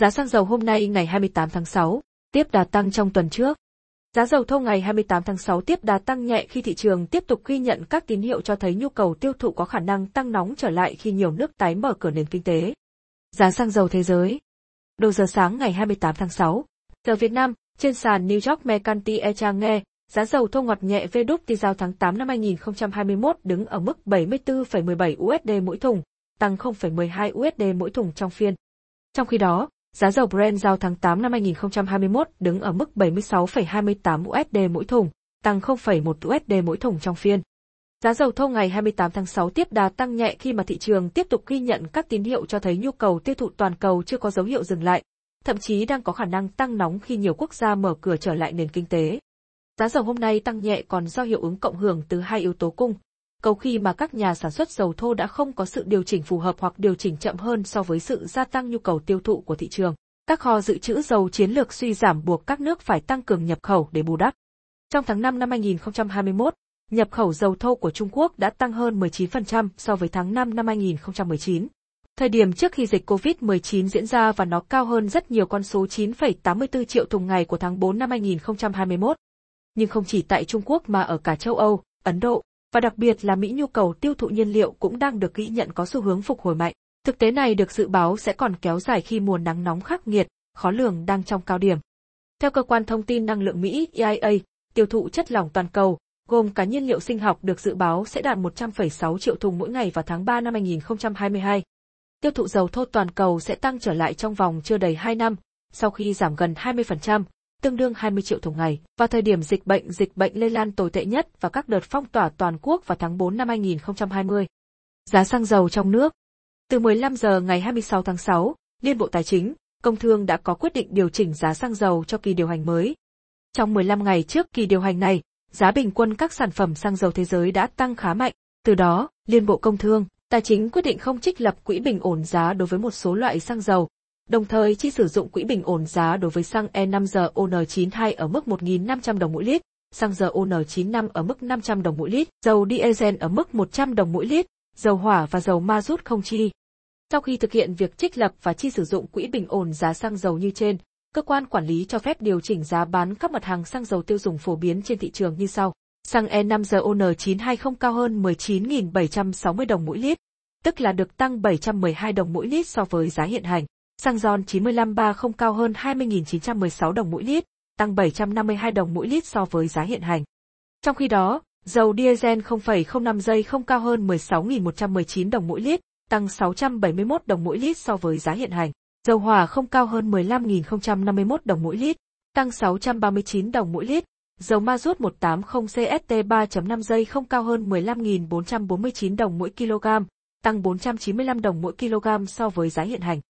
Giá xăng dầu hôm nay ngày 28 tháng 6 tiếp đà tăng trong tuần trước. Giá dầu thô ngày 28 tháng 6 tiếp đà tăng nhẹ khi thị trường tiếp tục ghi nhận các tín hiệu cho thấy nhu cầu tiêu thụ có khả năng tăng nóng trở lại khi nhiều nước tái mở cửa nền kinh tế. Giá xăng dầu thế giới. Đầu giờ sáng ngày 28 tháng 6, giờ Việt Nam, trên sàn New York Mercantile Exchange, giá dầu thô ngoặt nhẹ WTI tháng 8 năm 2021 đứng ở mức 74,17 USD mỗi thùng, tăng 0,12 USD mỗi thùng trong phiên. Trong khi đó, giá dầu Brent giao tháng 8 năm 2021 đứng ở mức 76,28 USD mỗi thùng, tăng 0,1 USD mỗi thùng trong phiên. Giá dầu thô ngày 28 tháng 6 tiếp đà tăng nhẹ khi mà thị trường tiếp tục ghi nhận các tín hiệu cho thấy nhu cầu tiêu thụ toàn cầu chưa có dấu hiệu dừng lại, thậm chí đang có khả năng tăng nóng khi nhiều quốc gia mở cửa trở lại nền kinh tế. Giá dầu hôm nay tăng nhẹ còn do hiệu ứng cộng hưởng từ hai yếu tố cung, cầu khi mà các nhà sản xuất dầu thô đã không có sự điều chỉnh phù hợp hoặc điều chỉnh chậm hơn so với sự gia tăng nhu cầu tiêu thụ của thị trường. Các kho dự trữ dầu chiến lược suy giảm buộc các nước phải tăng cường nhập khẩu để bù đắp. Trong tháng 5 năm 2021, nhập khẩu dầu thô của Trung Quốc đã tăng hơn 19% so với tháng 5 năm 2019, thời điểm trước khi dịch COVID-19 diễn ra, và nó cao hơn rất nhiều con số 9,84 triệu thùng ngày của tháng 4 năm 2021. Nhưng không chỉ tại Trung Quốc mà ở cả châu Âu, Ấn Độ và đặc biệt là Mỹ, nhu cầu tiêu thụ nhiên liệu cũng đang được ghi nhận có xu hướng phục hồi mạnh. Thực tế này được dự báo sẽ còn kéo dài khi mùa nắng nóng khắc nghiệt, khó lường đang trong cao điểm. Theo cơ quan thông tin năng lượng Mỹ EIA, tiêu thụ chất lỏng toàn cầu, gồm cả nhiên liệu sinh học, được dự báo sẽ đạt 100,6 triệu thùng mỗi ngày vào tháng 3 năm 2022. Tiêu thụ dầu thô toàn cầu sẽ tăng trở lại trong vòng chưa đầy 2 năm, sau khi giảm gần 20%, tương đương 20 triệu thùng ngày, vào thời điểm dịch bệnh lây lan tồi tệ nhất và các đợt phong tỏa toàn quốc vào tháng 4 năm 2020. Giá xăng dầu trong nước. Từ 15 giờ ngày 26 tháng 6, Liên Bộ Tài chính, Công Thương đã có quyết định điều chỉnh giá xăng dầu cho kỳ điều hành mới. Trong 15 ngày trước kỳ điều hành này, giá bình quân các sản phẩm xăng dầu thế giới đã tăng khá mạnh. Từ đó, Liên Bộ Công Thương, Tài chính quyết định không trích lập quỹ bình ổn giá đối với một số loại xăng dầu, đồng thời chỉ sử dụng quỹ bình ổn giá đối với xăng E5R RON92 ở mức 1.500 đồng mỗi lít, xăng RON95 ở mức 500 đồng mỗi lít, dầu diesel ở mức 100 đồng mỗi lít, dầu hỏa và dầu ma rút không chi. Sau khi thực hiện việc trích lập và chi sử dụng quỹ bình ổn giá xăng dầu như trên, cơ quan quản lý cho phép điều chỉnh giá bán các mặt hàng xăng dầu tiêu dùng phổ biến trên thị trường như sau. Xăng E5R RON92 không cao hơn 19.760 đồng mỗi lít, tức là được tăng 712 đồng mỗi lít so với giá hiện hành. Xăng RON95 không cao hơn 20.916 đồng mỗi lít, tăng 752 đồng mỗi lít so với giá hiện hành. Trong khi đó, dầu diesel 0,05 giây không cao hơn 16.119 đồng mỗi lít, tăng 671 đồng mỗi lít so với giá hiện hành. Dầu hỏa không cao hơn 15.051 đồng mỗi lít, tăng 639 đồng mỗi lít. Dầu mazut 180 CST 3.5 giây không cao hơn 15.449 đồng mỗi kg, tăng 495 đồng mỗi kg so với giá hiện hành.